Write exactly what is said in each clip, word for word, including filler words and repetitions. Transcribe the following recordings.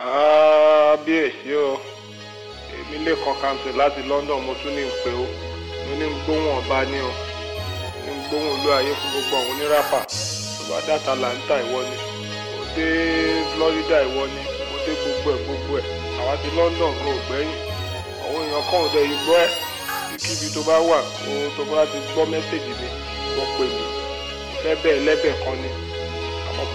Kábíyèsí o, èmi lè kàn kàǹtì láti London mo tún ní ìpè o, mo ní gbóhùn ọba ní o, ní gbóhùn olú ayé fún gbogbo àwọn oníràpà, ọba dàtà làǹtà ìwọ ni, mo dé Florida ìwọ ni, mo dé gbogbo ẹ̀ gbogbo ẹ̀, àwa ti London kò gbẹ́yìn, àwọn èèyàn kàn dẹ̀ ìgbọ́ ẹ̀, kíbi tó bá wà kó tó bá ti gbọ́ mẹ́sẹ̀gì mi, mo pè mí, ìfẹ́ bẹ́ẹ̀ lẹ́bẹ̀ẹ́ kan ni. I've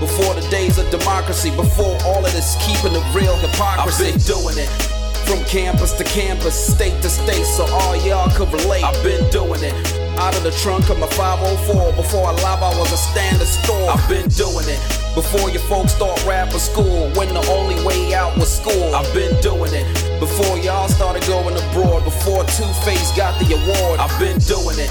Before the days of democracy, before all of this keeping the real hypocrisy. I've been doing it. From campus to campus, state to state, so all y'all could relate. I've been doing it. Out of the trunk of my five oh four, before a live I was a standard store. I've been doing it. Before your folks start rap for school, when the only way out was school. I've been doing it. Before y'all started going abroad, before Two-Face got the award. I've been doing it.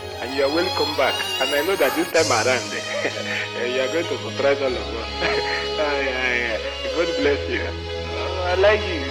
And you are welcome back. And I know that this time around, you are going to surprise all of us. oh, yeah, yeah. God bless you. Oh, I like you.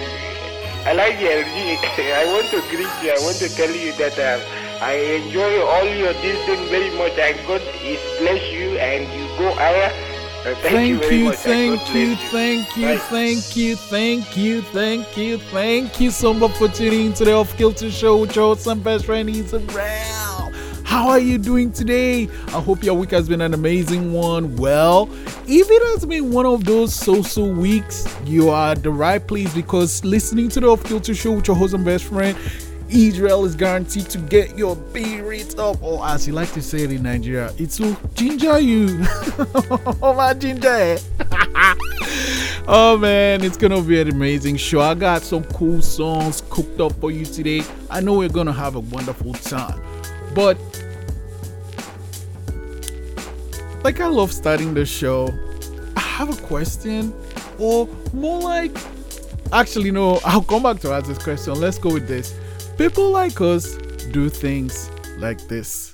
I like you, L G. I want to greet you. I want to tell you that um, I enjoy all your things very much. And God is bless you. And you go higher. Uh, thank, thank you very you, much. Thank you, thank you, thank you, thank you, thank you, thank you so much for tuning into the Off-Kilter Show with your awesome best friend Israel. How are you doing today? I hope your week has been an amazing one. Well, if it has been one of those so-so weeks, you are at the right place because listening to the Off-Kilter Show with your host and best friend, Israel, is guaranteed to get your B-rate up. Or as you like to say it in Nigeria, it's will ginger you. Oh, my ginger. Oh man, it's gonna be an amazing show. I got some cool songs cooked up for you today. I know we're gonna have a wonderful time. But like I love starting the show, I have a question, or more like, actually no, I'll come back to ask this question. Let's go with this. People like us do things like this.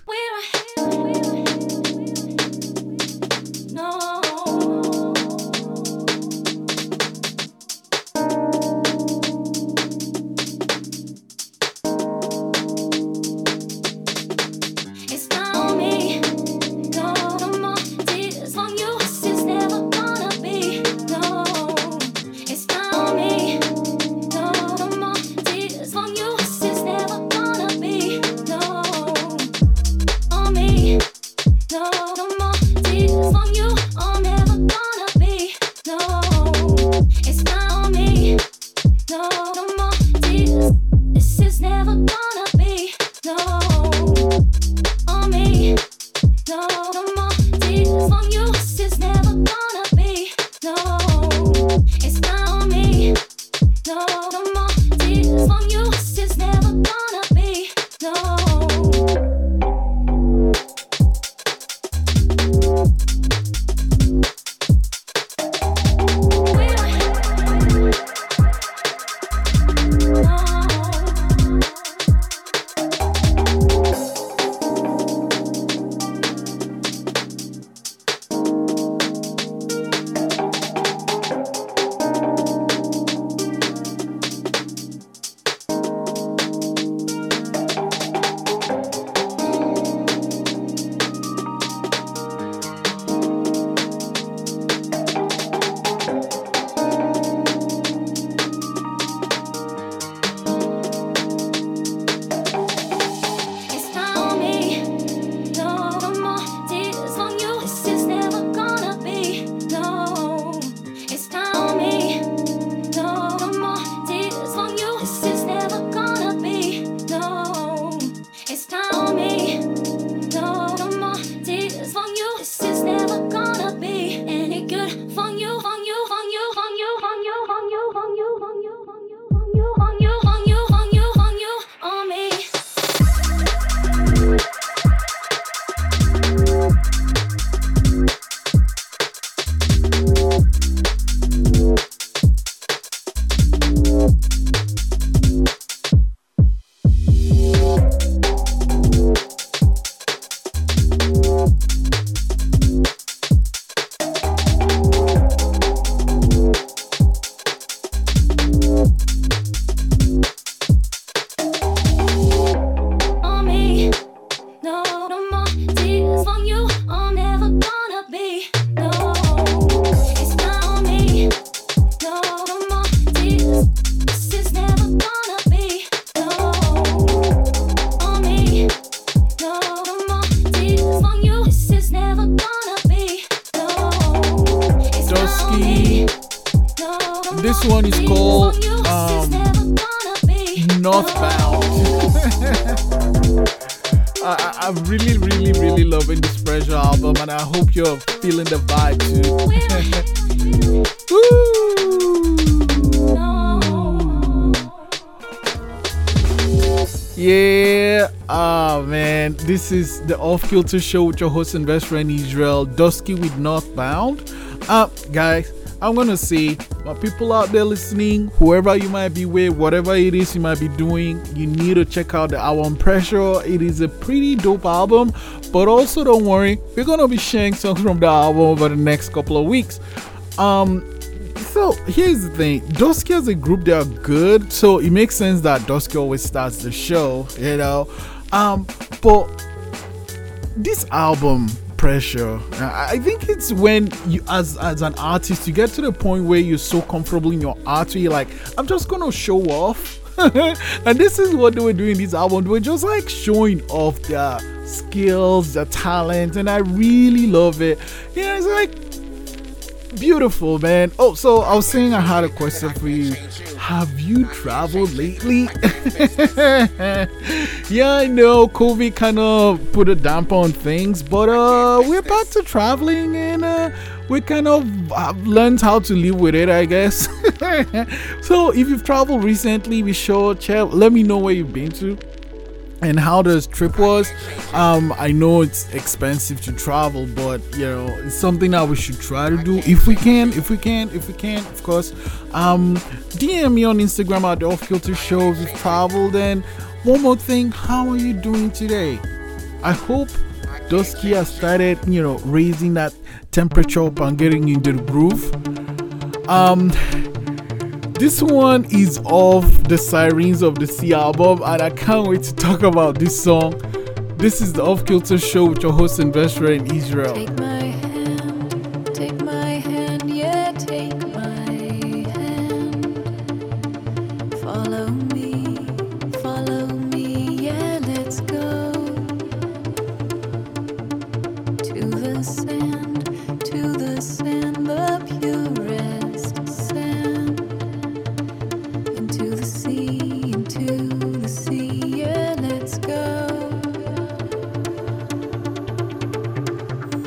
This one is called um, Northbound. I, I'm really, really, really loving this Pressure album, and I hope you're feeling the vibe too. Woo! Yeah, ah, oh, man, this is the Off-Kilter Show with your host and best friend Israel, Dusky with Northbound. Uh, guys, I'm gonna say, my people out there listening, whoever you might be with, whatever it is you might be doing, you need to check out the album Pressure. It is a pretty dope album, but also don't worry, we're gonna be sharing songs from the album over the next couple of weeks. Um, so here's the thing, Dusky as a group, they are good, so it makes sense that Dusky always starts the show, you know. Um, but this album, Pressure, I think it's when you as as an artist you get to the point where you're so comfortable in your art where you're like, I'm just gonna show off. And this is what they were doing in this album. They were just like showing off their skills, their talent, and I really love it. Yeah, it's like beautiful, man. Oh, so I was saying I had a question for you. Have you traveled lately? Yeah, I know COVID kind of put a damper on things, but uh, we're back to traveling, and uh, we kind of have learned how to live with it, I guess. So if you've traveled recently, be sure check. Let me know where you've been to and how the trip was. um I know it's expensive to travel, but you know, it's something that we should try to do if we can if we can if we can of course. um D M me on Instagram at the Off-Kilter Show if you've traveled. And one more thing, how are you doing today? I hope Dusky has started, you know, raising that temperature up and getting into the groove. um This one is off the Sirens of the Sea album, and I can't wait to talk about this song. This is the Off-Kilter Show with your host and best friend Israel. Take my hand, take my hand, yeah, take my hand. Follow me, follow me, yeah, let's go. To the sand, to the sand, the purest sand.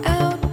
Out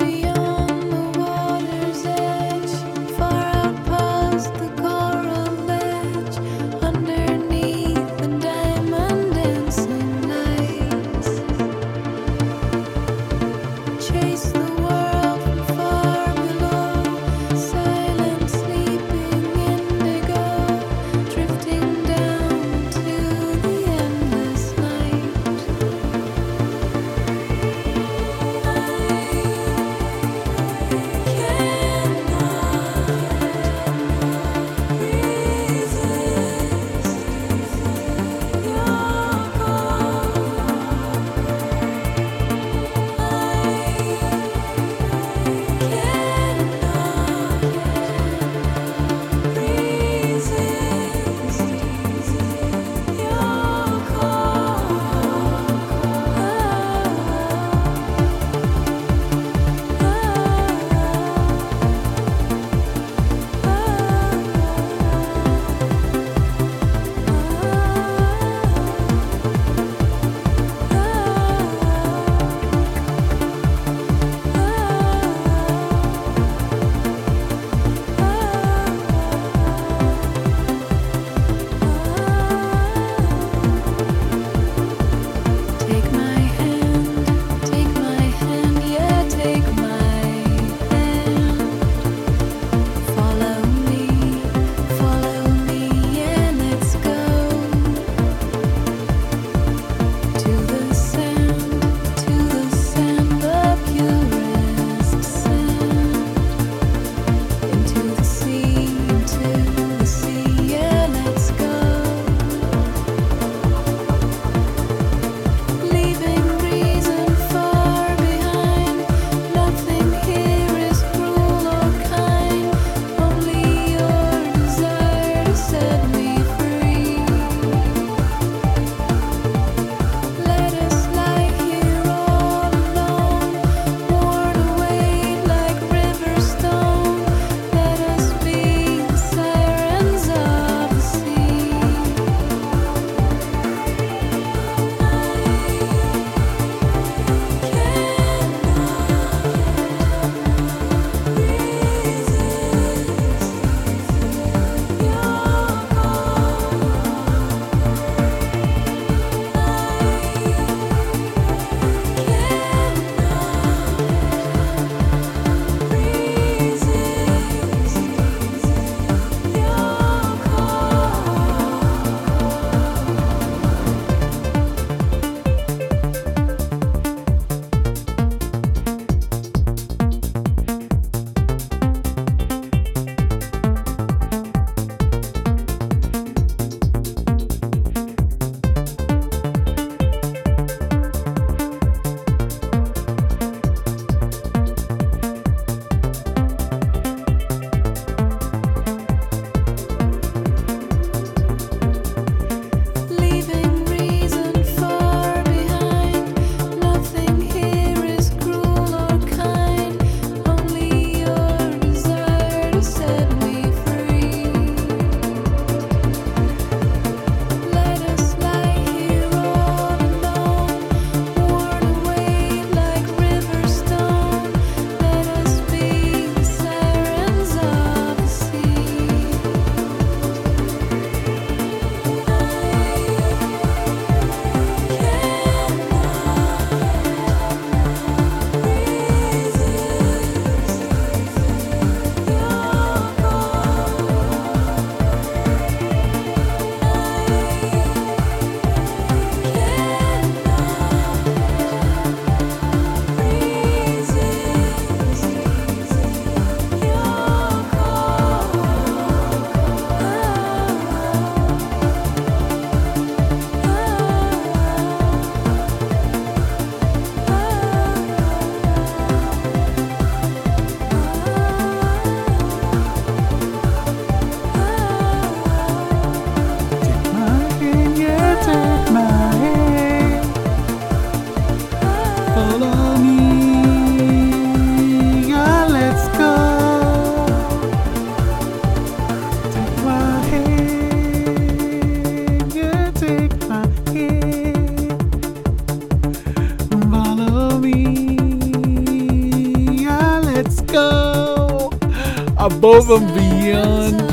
above and beyond.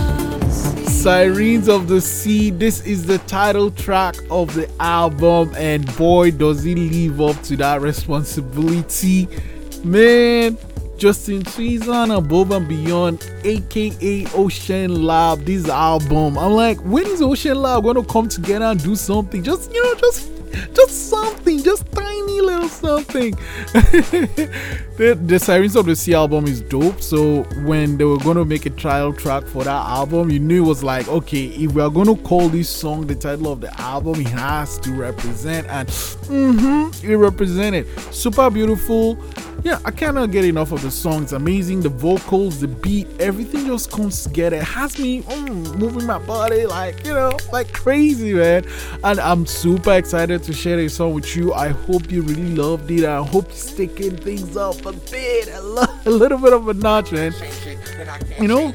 Sirens of the Sea. This is the title track of the album, and boy, does he live up to that responsibility, man. Justin Tweezon, above and beyond, aka Ocean Lab. This album, I'm like, when is Ocean Lab going to come together and do something? Just, you know, just just something, just tiny little something. the, the Sirens of the Sea album is dope. So when they were going to make a trial track for that album, you knew it was like, okay, if we are going to call this song the title of the album, it has to represent, and mm-hmm, it represented. Super beautiful. Yeah, I cannot get enough of the song. It's amazing. The vocals, the beat, everything just comes together. It has me mm, moving my body like, you know, like crazy, man. And I'm super excited to share this song with you. I hope you really loved it. I hope it's taking things up a bit, a, lo- a little bit of a notch, man. You know,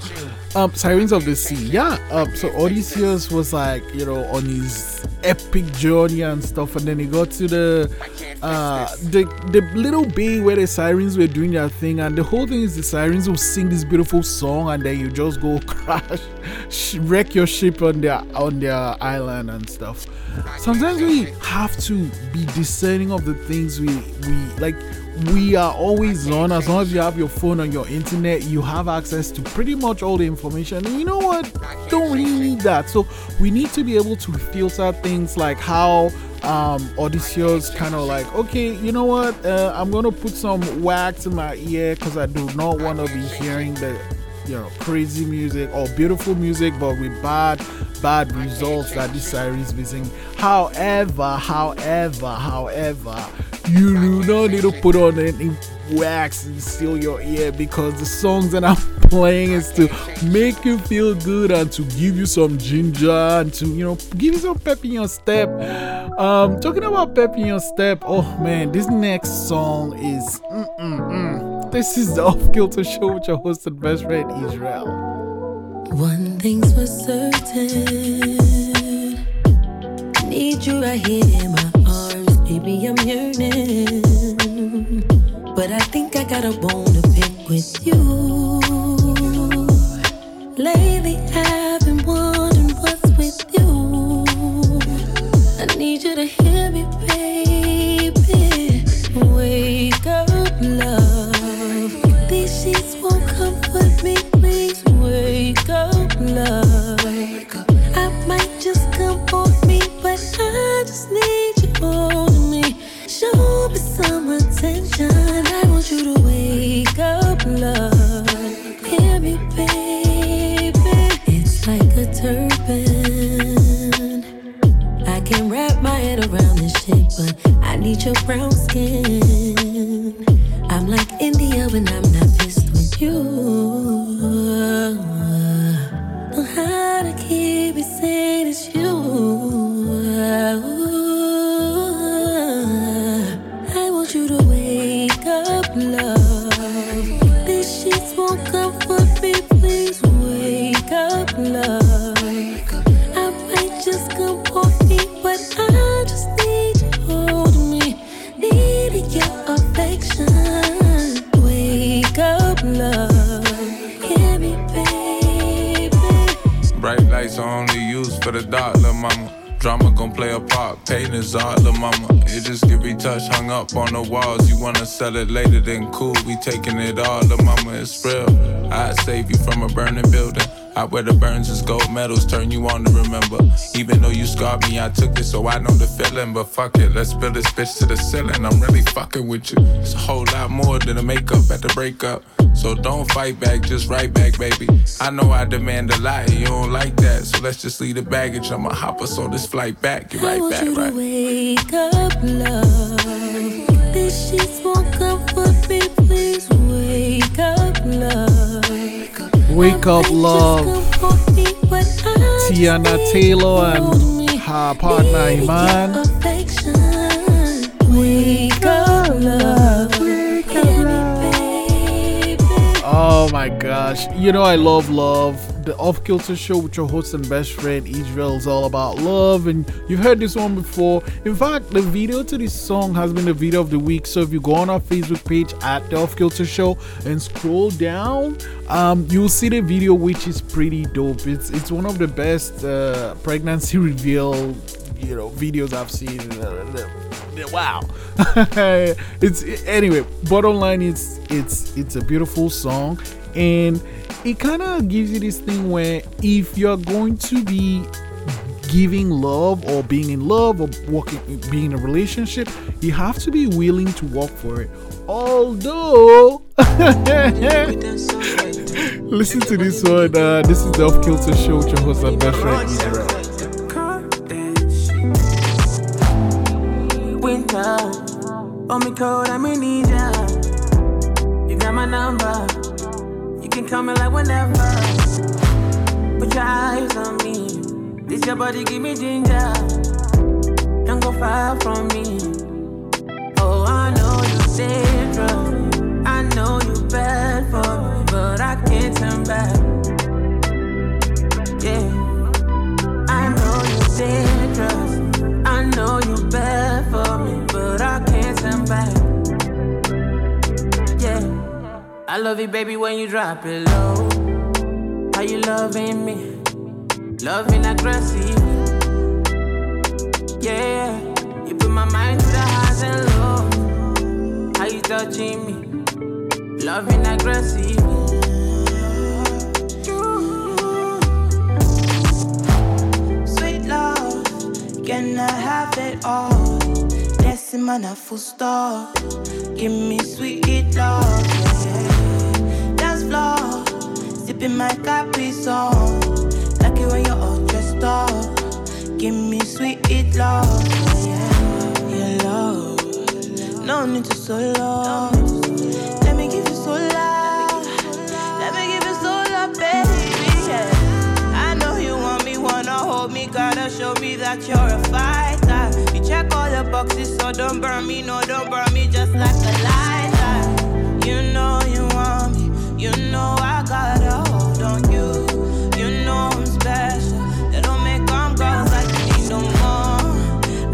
um, Sirens of the Sea. Yeah, um, so Odysseus was like, you know, on his epic journey and stuff, and then he got to the uh, the, the little bay where the sirens were doing their thing, and the whole thing is the sirens will sing this beautiful song, and then you just go crash, wreck your ship on their on their island and stuff. Sometimes we have to be discerning of the things we we like. We are always on. As long as you have your phone and your internet, you have access to pretty much all the information. And you know what? Don't really need that. So we need to be able to filter things like how um Odysseus kind of like, okay, you know what, uh, I'm gonna put some wax in my ear because I do not want to be hearing the, you know, crazy music or beautiful music but with bad bad results that this sirens missing. However, however, however, you do not need to put on any wax and seal your ear, because the songs that I'm playing is to make you feel good and to give you some ginger and to, you know, give you some pep in your step. Um, talking about pep in your step, oh man, this next song is mm-mm-mm. This is the Off-Kilter Show with your host and best friend Israel. One thing's for certain, need you right here in my arms, baby I'm yearning, but I think I got a bone to pick with you. Lately I've been wondering what's with you. I need you to hear me, baby. Wake up, love. These sheets won't comfort me, please. Wake up, love. I might just come for me, but I just need you on me. Show me some attention. I want you to wake up, love. Hear me, baby. It's like a turban. I can wrap my head around this shit, but I need your brown skin. I'm like India when I'm not pissed with you. Know how to keep it saying it's you. Love, these sheets won't comfort me, please wake up, love. I might just come for me, but I just need you to hold me. Need your affection, wake up, love. Hear me, baby. Bright lights are only used for the dark, little mama. Drama gon' play a part, pain is art, la mama. It just give me touch, hung up on the walls. You wanna sell it later, then cool, we taking it all, la mama, it's real. I'd save you from a burning building. I wear the burns as gold medals, turn you on to remember. Even though you scarred me, I took it, so I know the feeling. But fuck it, let's build this bitch to the ceiling. I'm really fucking with you. It's a whole lot more than a makeup at the breakup. So don't fight back, just write back, baby. I know I demand a lot, and you don't like that. So let's just leave the baggage, I'ma hop us on this flight back. Get right back, right? I want you to wake up, love. These sheets won't comfort me, please wake up, love. Wake Up Love, Teyana Taylor and her partner Iman. Wake up, love. Wake up, love. Oh my gosh, you know I love love. the Off-Kilter Show with your host and best friend Israel. Is all about love, and you've heard this one before. In fact, the video to this song has been the video of the week. So if you go on our Facebook page at the Off-Kilter Show and scroll down, um, you'll see the video, which is pretty dope. It's it's one of the best uh, pregnancy reveal, you know, videos I've seen. Wow. It's anyway. Bottom line is it's it's a beautiful song, and it kind of gives you this thing where if you're going to be giving love or being in love or working, being in a relationship, you have to be willing to work for it. Although, listen to this one. Uh, this is the Off-Kilter Show with your host and best friend Israel. On me cold, I'm a ninja. You got my number. You can call me like whenever. Put your eyes on me. This your body, give me ginger. Don't go far from me. Oh, I know you stayed wrong. I know you bad for me, but I can't turn back. Yeah, I know you stayed wrong. I know you bad for me, but I can't turn back. Yeah, I love you, baby, when you drop it low. How you loving me? Loving aggressive, yeah. You put my mind to the highs and low. How you touching me? Loving aggressive. Sweet love, can I have it all? Bless him on a full stop. Give me sweet love, yeah. Dance floor, sipping my Capri Sun. When you're all dressed up, give me sweet love, yeah, your love. No need to solo. Let me give you so love. Let me give you so love, baby. Yeah. I know you want me, wanna hold me, gotta show me that you're a fighter. You check all the boxes, so don't burn me, no, don't burn me, just like a lighter. You know you want me, you know I gotta hold on you. They don't make them girls like me no more.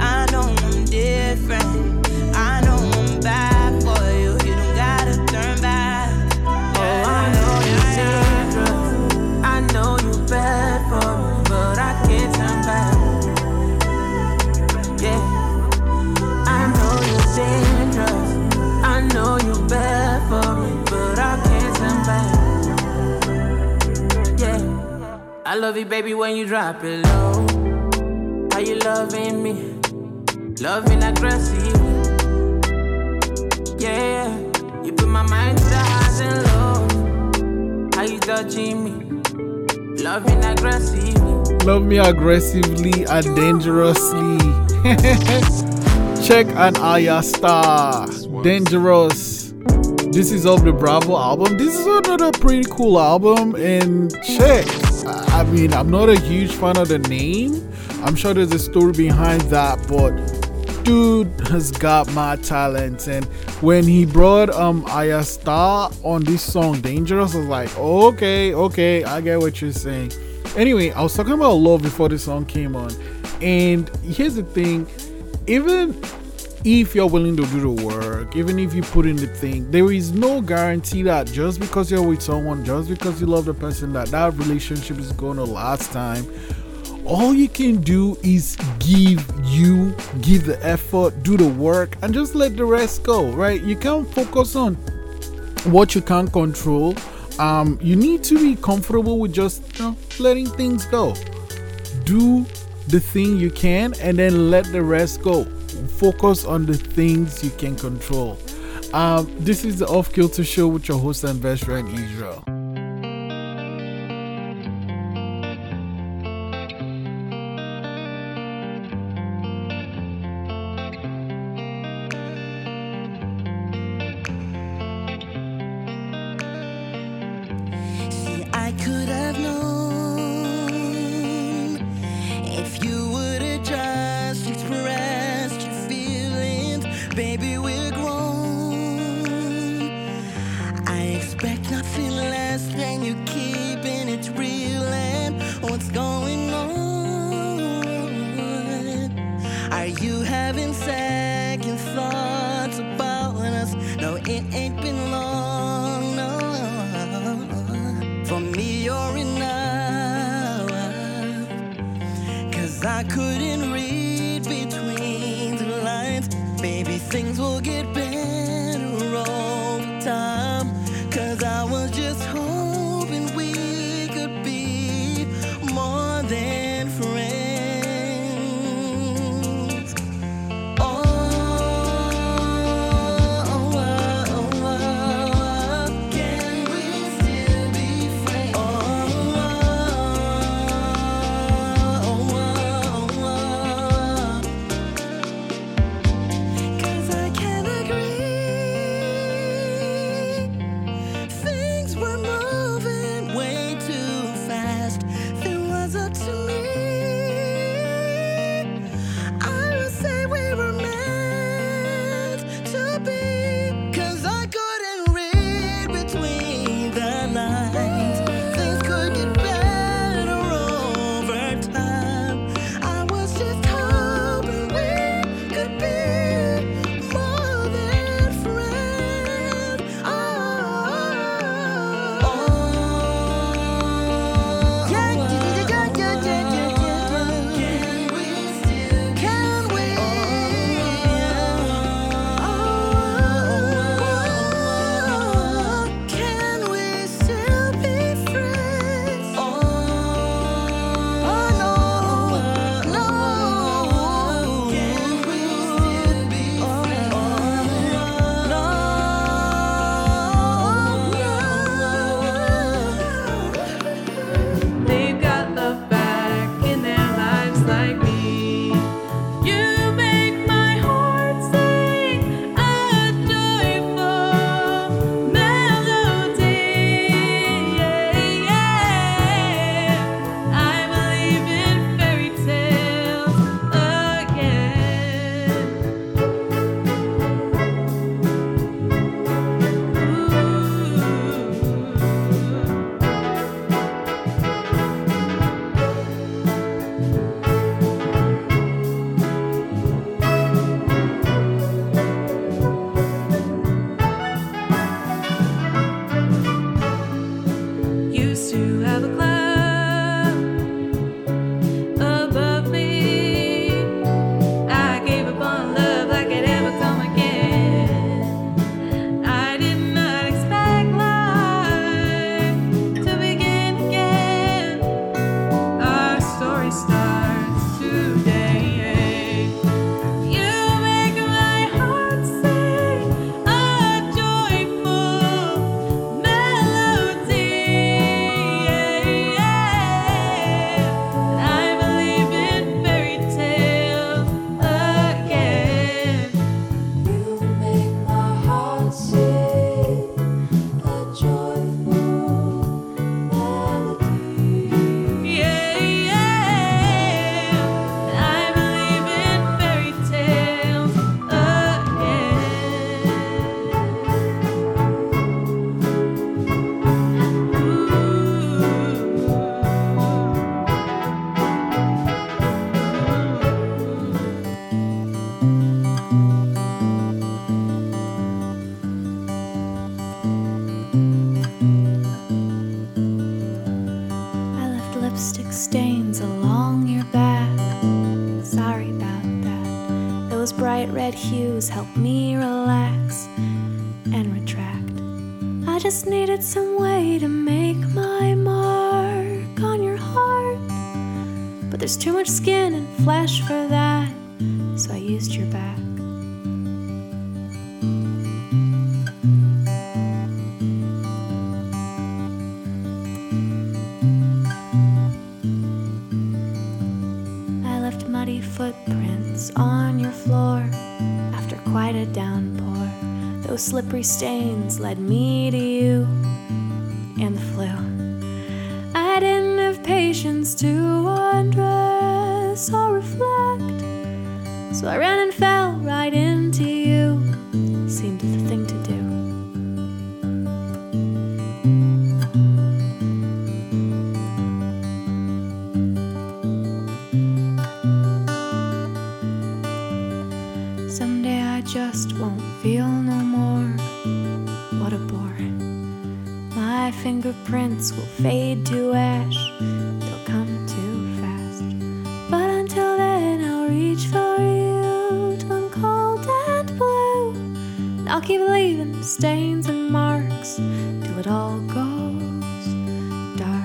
I know I'm different. I know I'm bad for you. You don't gotta turn back. Oh, I know you're dangerous. I know you're bad for me, but I can't turn back. Yeah, I know you're dangerous. I know you're bad for me, but I can't turn back. I love you, baby, when you drop it low. How you loving me? Loving aggressive. Yeah, you put my mind to the highs and low. How you touching me? Loving aggressive. Love me aggressively and dangerously. Cheque and Ayra Starr. Dangerous. This is of the Bravo album. This is another pretty cool album. And Cheque, I mean, I'm not a huge fan of the name. I'm sure there's a story behind that, but dude has got my talent. And when he brought um Ayra Starr on this song Dangerous, I was like, okay, okay, I get what you're saying. Anyway, I was talking about love before the song came on. And here's the thing, even if you're willing to do the work, even if you put in the thing, there is no guarantee that just because you're with someone, just because you love the person, that that relationship is going to last time. All you can do is give you, give the effort, do the work, and just let the rest go, right? You can't focus on what you can't control. Um, you need to be comfortable with just, you know, letting things go. Do the thing you can and then let the rest go. Focus on the things you can control. Um, this is the Off-Kilter Show with your host and best friend Israel. See, I could have known if you would have just expressed. Baby, we're grown. I expect nothing less than you keeping it real. Are you having second thoughts about us? No, it ain't been long, no. For me, you're enough. Cause I couldn't read between the lines. Maybe things will get better over time. Cause I was just hoping we could be more than hues help me relax and retract. I just needed some way to make my mark on your heart, but there's too much skin and flesh for that, so I used your back. I left muddy footprints on your floor. Quite a downpour. Those slippery stains led me to you and the flu. I didn't have patience to undress or reflect, so I ran and fell right into you. Seemed the thing to do. Someday I just won't feel no more. What a bore. My fingerprints will fade to ash. They'll come too fast. But until then I'll reach for you till I'm cold and blue. And I'll keep leaving stains and marks till it all goes dark.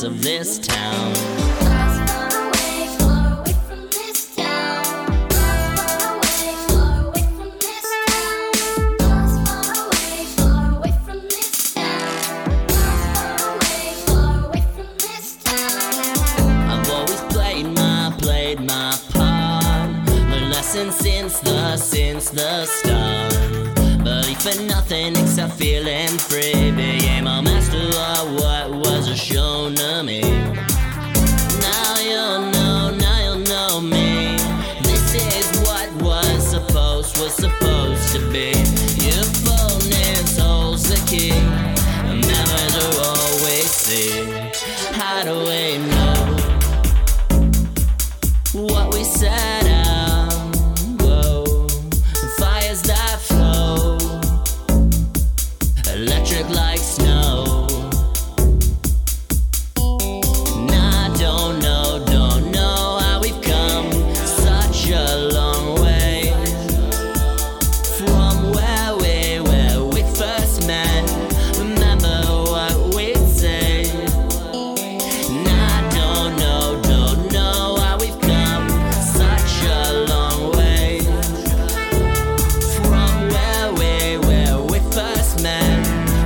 Of this town. I've always played my, played my part. Learned lessons since the, since the start. Belief in nothing except feeling free. Became a master of what was a show to me. Now you'll know, now you'll know me. This is what was supposed, was supposed to be. Your fullness holds the key. Memories are always seen. How do we know what we said?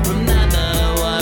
Remember what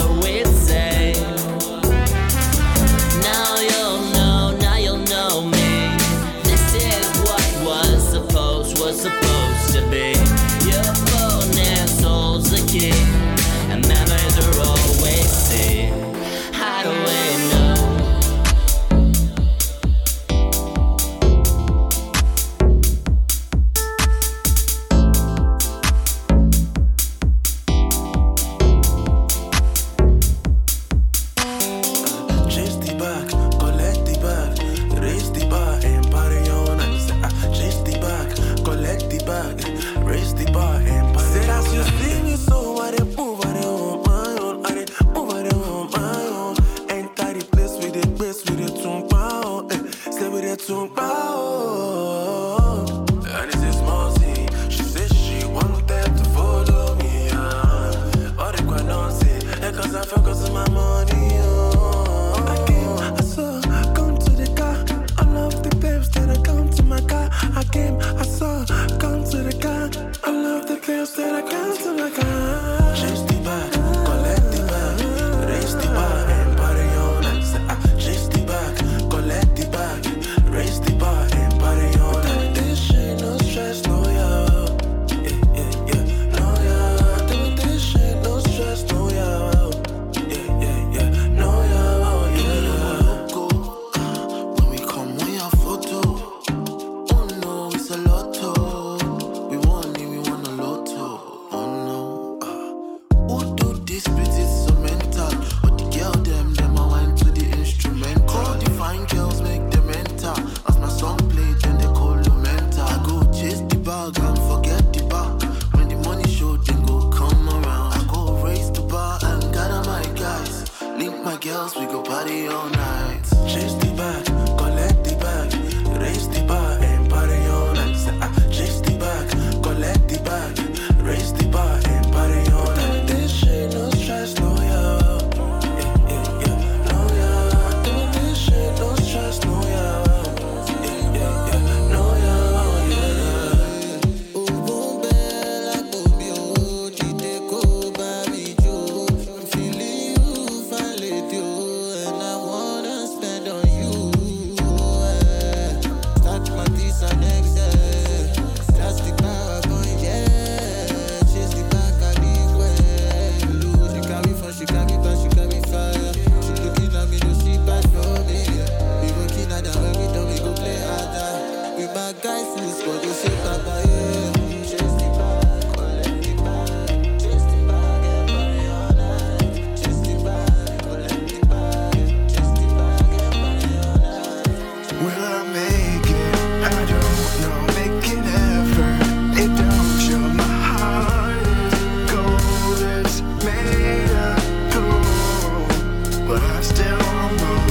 but I still don't know.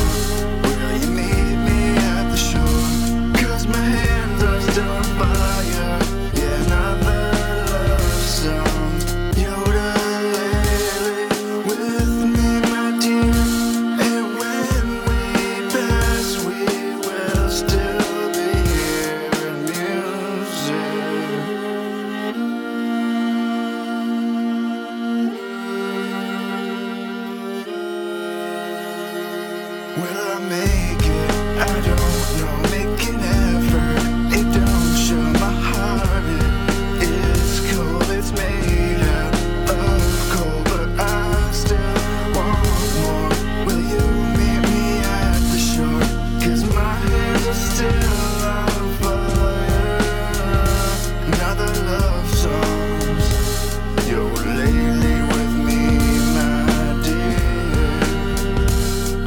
Will you meet me at the shore? Cause my hands are still on fire. Yeah, not the love song. Yodeling with me, my dear. And when we pass, we will still be hearing music. Will I make it? I don't know. Make an effort. It don't show my heart. It is cold. It's made out of coal, but I still want more. Will you meet me at the shore? Cause my hands are still on fire. Now the love songs. You're lately with me, my dear.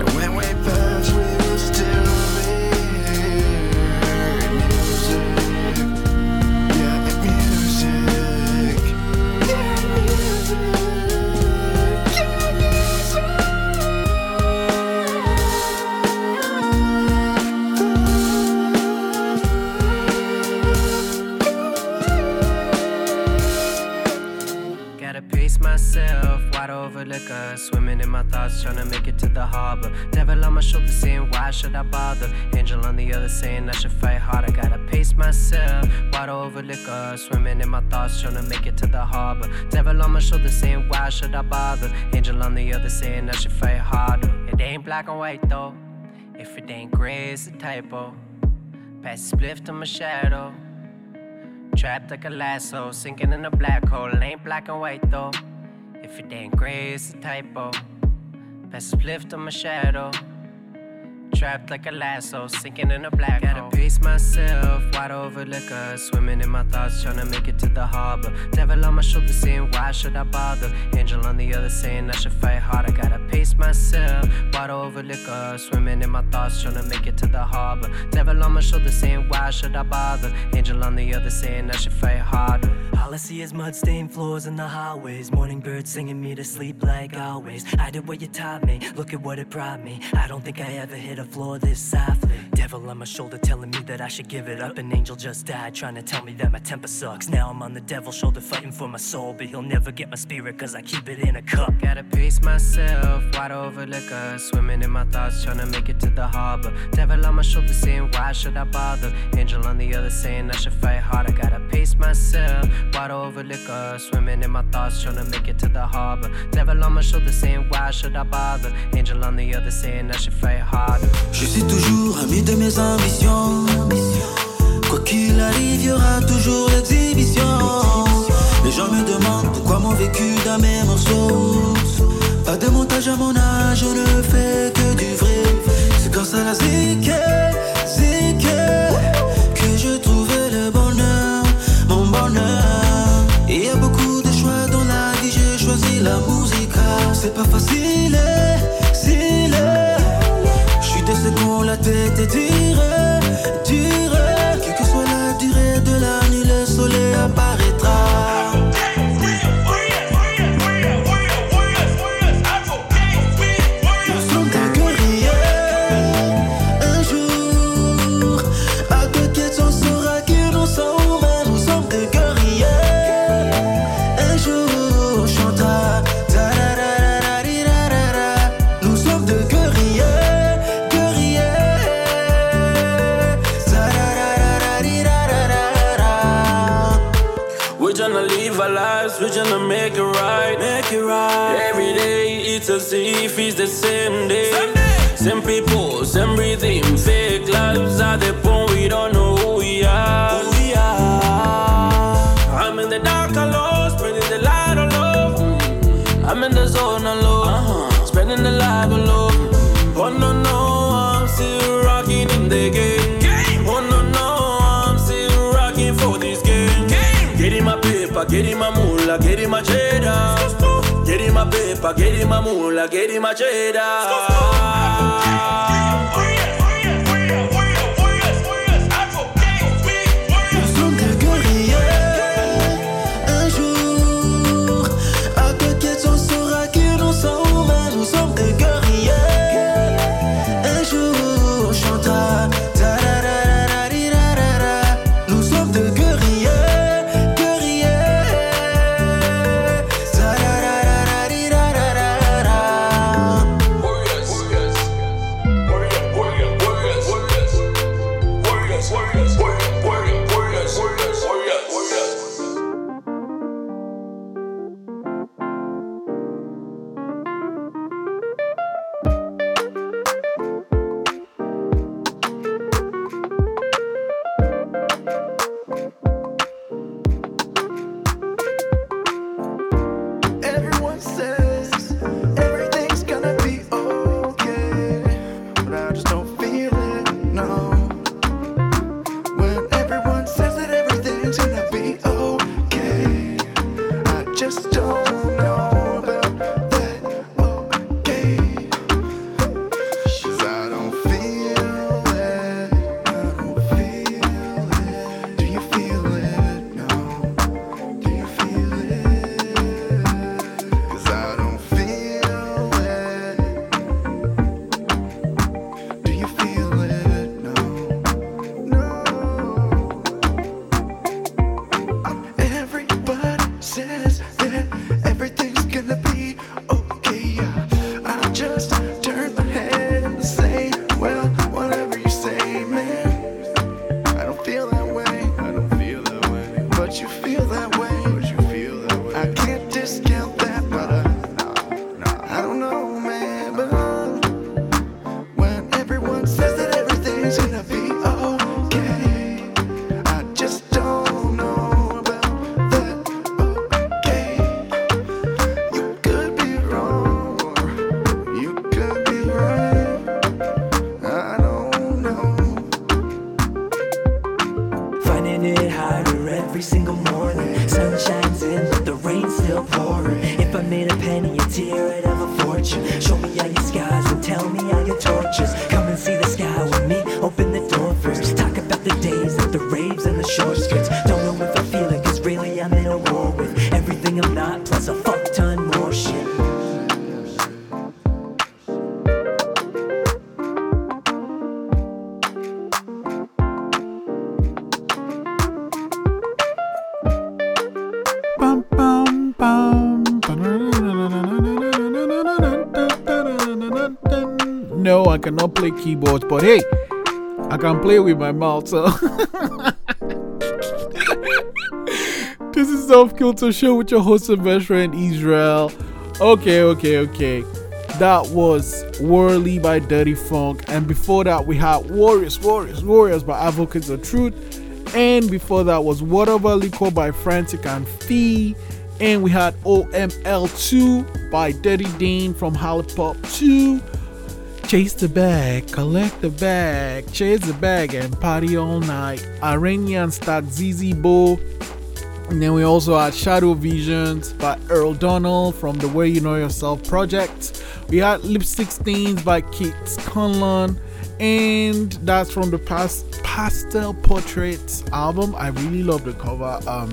And when we pass, we will still be hearing music. Yeah, the music. Yeah, music. Yeah, Gotta pace myself, water over liquor. Swimming in my thoughts, trying to make it to the harbor. Devil on my shoulder saying, why should I bother? Angel on the other saying, I should fight harder. Gotta pace myself, water over liquor. Swimming in my thoughts, trying to make it to the harbor. Devil on my shoulder saying, why should I bother? Angel on the other saying, I should fight harder. It ain't black and white though. If it ain't gray, it's a typo. Pass the spliff to my shadow. Trapped like a lasso, sinking in a black hole. It ain't black and white though. If it ain't gray, it's a typo. Pass the spliff to my shadow. Trapped like a lasso, sinking in a black hole. Gotta pace myself, water over liquor. Swimming in my thoughts, tryna make it to the harbor. Devil on my shoulder saying, why should I bother? Angel on the other saying, I should fight harder. Gotta pace myself, water over liquor. Swimming in my thoughts, tryna make it to the harbor. Devil on my shoulder saying, why should I bother? Angel on the other saying, I should fight harder. All I see is mud-stained floors in the highways. Morning birds singing me to sleep like always. I did what you taught me, look at what it brought me. I don't think I ever hit a floor this softly. Devil on my shoulder telling me that I should give it up. An angel just died trying to tell me that my temper sucks. Now I'm on the devil's shoulder fighting for my soul, but he'll never get my spirit cause I keep it in a cup. Gotta pace myself, water over liquor. Swimming in my thoughts trying to make it to the harbor. Devil on my shoulder saying, why should I bother? Angel on the other saying, I should fight harder. Gotta pace myself, water over liquor. Swimming in my thoughts trying to make it to the harbor. Devil on my shoulder saying, why should I bother? Angel on the other saying, I should fight harder. Je suis toujours ami de mes ambitions. Quoi qu'il arrive, y aura toujours l'exhibition. Les gens me demandent pourquoi mon vécu d'un même en sauce. Pas de montage à mon âge, on ne fait que du vrai. C'est quand ça la zique, zique, que je trouvais le bonheur, mon bonheur. Il y a beaucoup de choix dans la vie, j'ai choisi la musique. C'est pas facile, si c'est bon, la tête est dure, dure. Quelle que soit la durée de la nuit, le soleil apparaîtra. If it's the same day, Sunday. Same people, same breathing, fake lives at the point we don't know who we are. Who we are. I'm in the dark alone, spreading the light alone. Mm-hmm. I'm in the zone alone, uh-huh. Spreading the light alone. Oh no no, I'm still rocking in the game. game. Oh no no, I'm still rocking for this game. game. Getting my paper, getting my moolah, getting my cheddar. Get in my paper, get in my moolah, get in my cheddar. Warriors, warriors, warriors, warriors, warriors, advocates, we warriors. Nous sommes des guerriers. Un jour, à deux quêtes, on saura que nous sommes. Nous sommes des guerriers. with you. Show me all your skies and tell me all your tortures. Come and see the sky with me, open the door first. Talk about the days of the raves and the short skirts. Don't know if I feel it, cause really I'm in a war with everything I'm not, plus a fuck ton more shit. No, I cannot play keyboards, but hey, I can play with my mouth, so this is Off-Kilter Show with your host and veteran Israel. Okay, okay, okay. That was Whirly by Dirty Funk, and before that we had Warriors, Warriors, Warriors by Advocates of Truth, and before that was Water Over Liquor by Frantik and Phee, and we had O M L two by Dirty Dane from Halipop two. Chase the bag, collect the bag, chase the bag and party all night. Iranian Stack Z Z Bo. And then we also had Shadow Visions by Earl Donald from the Way You Know Yourself project. We had Lipstick Stains by Kate Conlon. And that's from the past Pastel Portraits album. I really love the cover, um,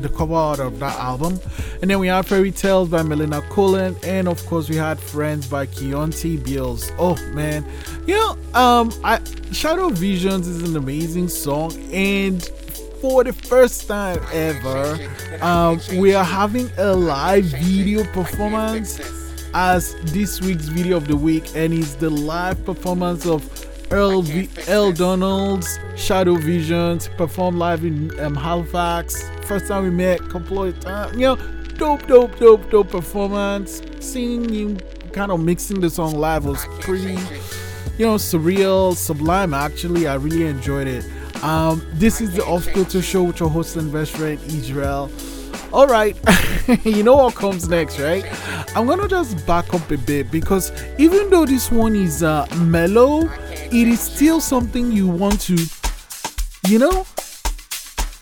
the cover art of that album. And then we had Fairy Tales by Melina Colin, and of course we had Friends by Keontae Beals. Oh man, you know, um, I Shadow Visions is an amazing song, and for the first time ever, um, we are having a live video performance as this week's video of the week, and it's the live performance of Earl, v- Earl Donald's Shadow Visions performed live in um, Halifax. First time we met, couple of times, you know, dope, dope, dope, dope performance. Seeing you kind of mixing the song live was pretty, you know, surreal, sublime. Actually, I really enjoyed it. Um, this is the Off-Kilter Show with your host and best friend Israel. All right, you know what comes next, right? I'm gonna just back up a bit because even though this one is uh, mellow, it is still something you want to, you know,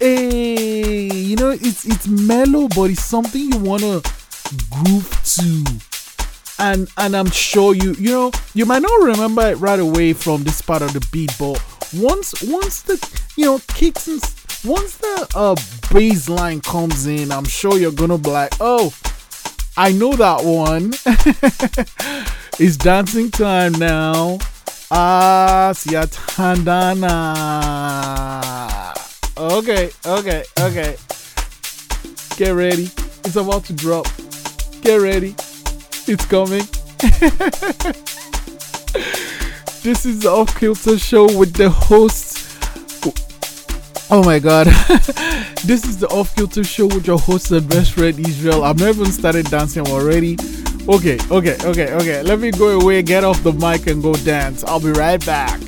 hey, you know, it's it's mellow, but it's something you wanna groove to, and and I'm sure you, you know, you might not remember it right away from this part of the beat, but once once the, you know, kicks and once the uh, bass line comes in, I'm sure you're gonna be like, oh, I know that one. It's dancing time now. Ah, Siatandana. Okay, okay, okay. Get ready. It's about to drop. Get ready. It's coming. This is the Off-Kilter Show with the host. Oh my god. This is the Off-Kilter Show with your host and best friend Israel. I've never even started dancing already. Okay, okay, okay, okay. Let me go away, get off the mic and go dance. I'll be right back.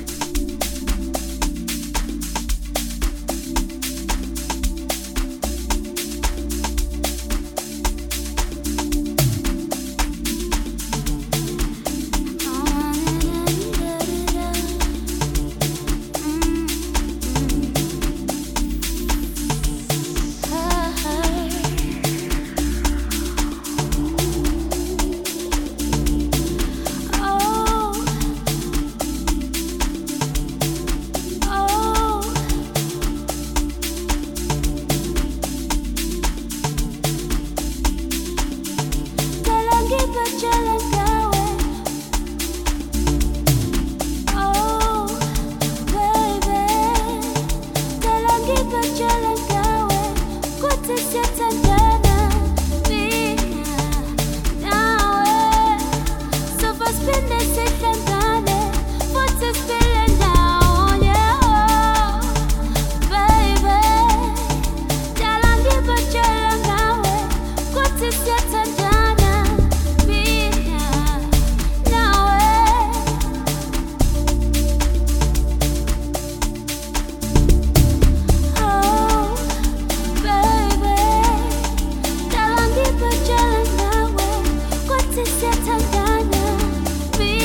Be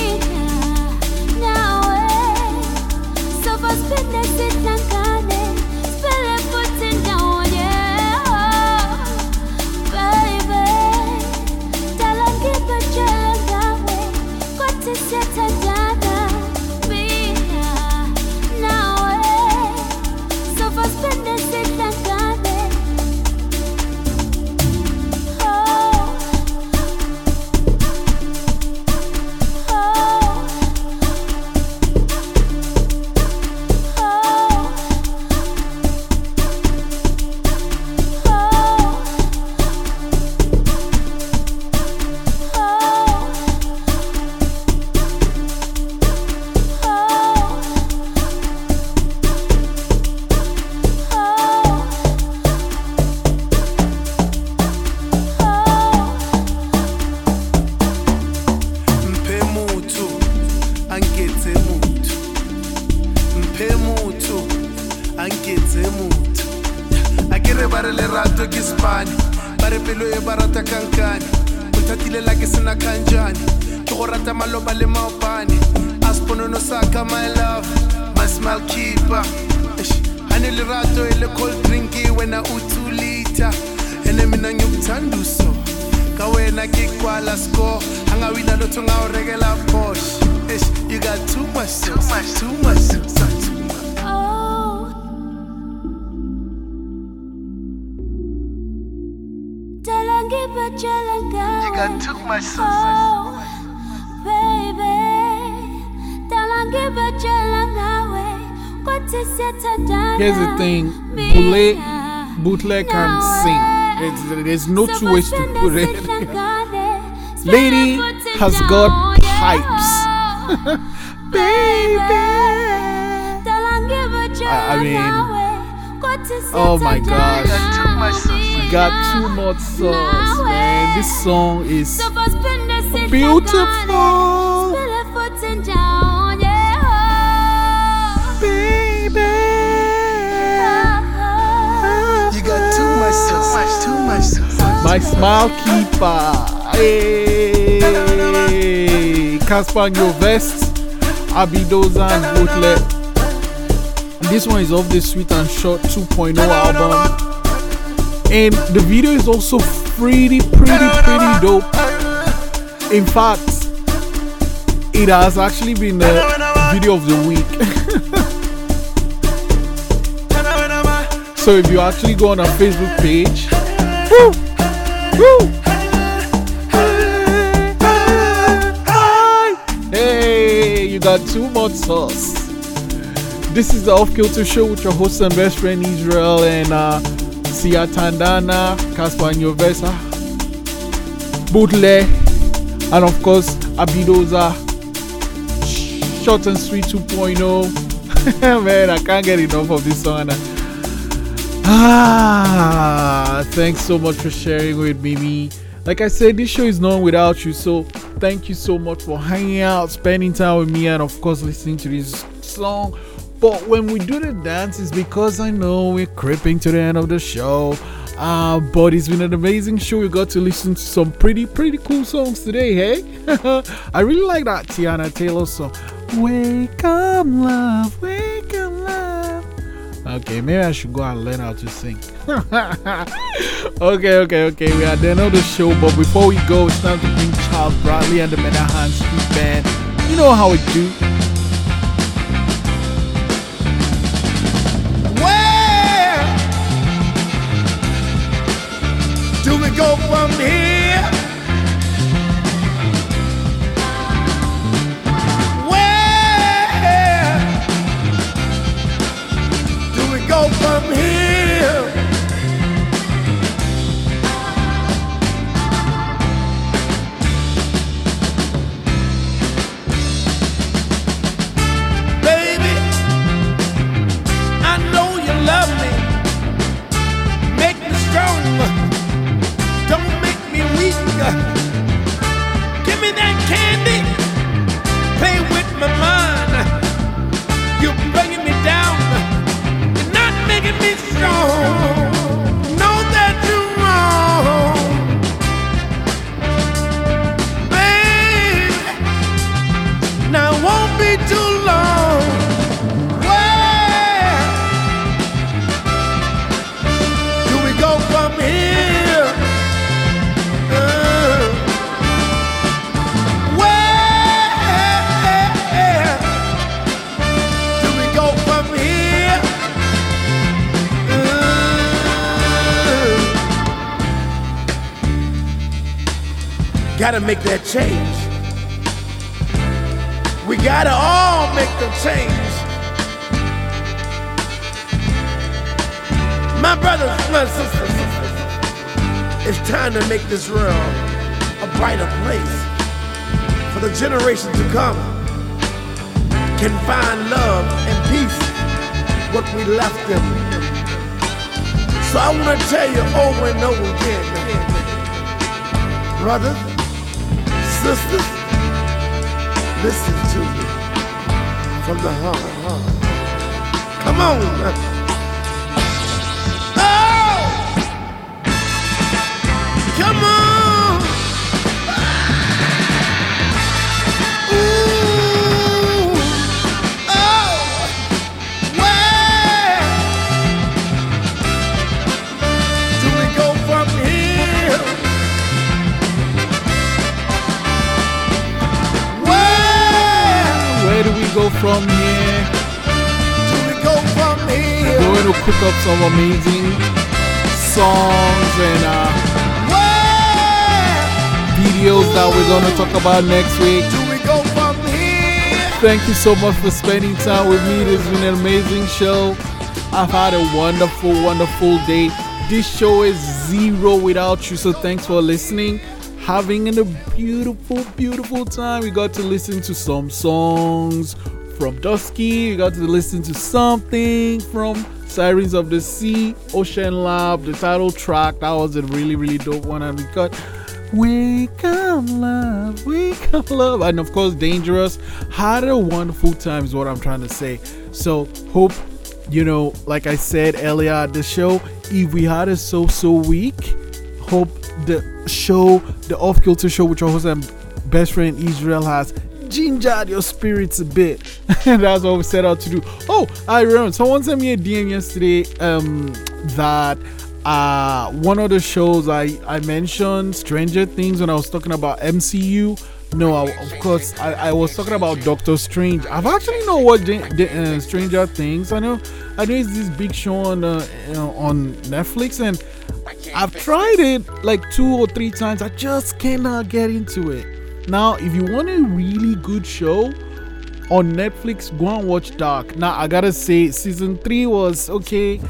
lerato ke spane ba re pelo e barata kankane mothatile la ke sena kanjane ke go rata maloba le maopane asponono saka my love my smile keeper ane lerato ele cold drink wena utulita ene mina ngiyokuthanduso ka wena ke kwala score anga wina lotho nga oregela bosh you got too much too much too much too much I took my soul, oh, baby. Don't give a away. What is it? Here's the thing, Boohle, Boohle can't sing. It's, there's no two ways to put it. Lady has got pipes, baby. I, I mean, oh my gosh, I got too much sauce, man. This song is beautiful. Baby, you got too much, too much, too much, too much. My smile keeper. Hey, Caspar in your vest. Abidoza and Boohle. This one is off the Sweet and Short two point oh album. And the video is also pretty, pretty, pretty dope. In fact, it has actually been the video of the week. So if you actually go on our Facebook page, woo, woo, hey, you got too much sauce. This is the Off-Kilter Show with your host and best friend Israel and uh, Sia Tandana, Caspar Nyovesa, Boohle, and of course Abidoza. Short and Sweet two point oh. Man, I can't get enough of this song. Ah, thanks so much for sharing with me. Like I said, this show is not without you, so thank you so much for hanging out, spending time with me, and of course listening to this song. But when we do the dance, it's because I know we're creeping to the end of the show. Uh, but it's been an amazing show. We got to listen to some pretty, pretty cool songs today, hey? I really like that Teyana Taylor song. Wake up, love. Wake up, love. Okay, maybe I should go and learn how to sing. okay, okay, okay. We are at the end of the show. But before we go, it's time to bring Charles Bradley and the Menahan Street Band. You know how we do. Go from here. Where do we go from here? Baby, I know you love me. Make me strong. Don't make me weak. Give me that candy. Play with my mind. You're bringing me down. You're not making me strong. Know that you're wrong. Baby, now it won't be too long. Where do we go from here? Gotta make that change. We gotta all make the change. My brothers, my sisters, it's time to make this world a brighter place for the generations to come can find love and peace what we left them. So I wanna tell you over and over again, brothers, sisters, listen to me from the heart, heart. Come on now. Oh! Come on. Ooh. Oh. Where do we go from here? Where? Where do we go from here? Do we go from here? We're going to cook up some amazing songs and uh videos that we're going to talk about next week. Do we go from here? Thank you so much for spending time with me. This has been an amazing show. I've had a wonderful, wonderful day. This show is zero without you, so thanks for listening. Having a beautiful, beautiful time. We got to listen to some songs from Dusky. We got to listen to something from Sirens of the Sea, Ocean Lab, the title track. That was a really, really dope one that we got. Wake up, love, wake up, love, and of course, Dangerous. Had a wonderful time is what I'm trying to say. So, hope, you know, like I said earlier at the show, if we had a so-so week, hope the show, the Off-Kilter Show, which our host and best friend Israel has, gingered your spirits a bit. And that's what we set out to do. Oh, I remember, someone sent me a D M yesterday um, that... Uh, one of the shows I, I mentioned, Stranger Things, when I was talking about M C U. No, I, of course, I, I was talking about Doctor Strange. I've actually know what the, the, uh, Stranger Things. I know, I know it's this big show on uh, you know, on Netflix, and I've tried it like two or three times. I just cannot get into it. Now, if you want a really good show on Netflix, go and watch Dark. Now, I gotta say, season three was okay.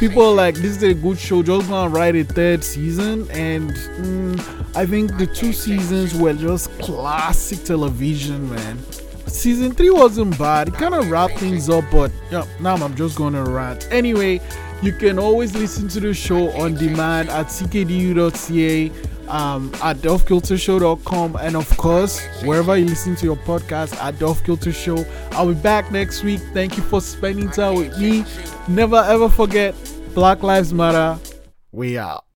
People are like, this is a good show, just gonna write a third season. And mm, I think the two seasons were just classic television, man. Season three wasn't bad, it kind of wrapped things up, but yeah, now I'm just gonna rant. Anyway, you can always listen to the show on demand at c k d u dot c a. Um, at off kilter show dot com, and of course wherever you listen to your podcast at Off-Kilter Show. I'll be back next week. Thank you for spending time with me. Never ever forget, Black Lives Matter. We out.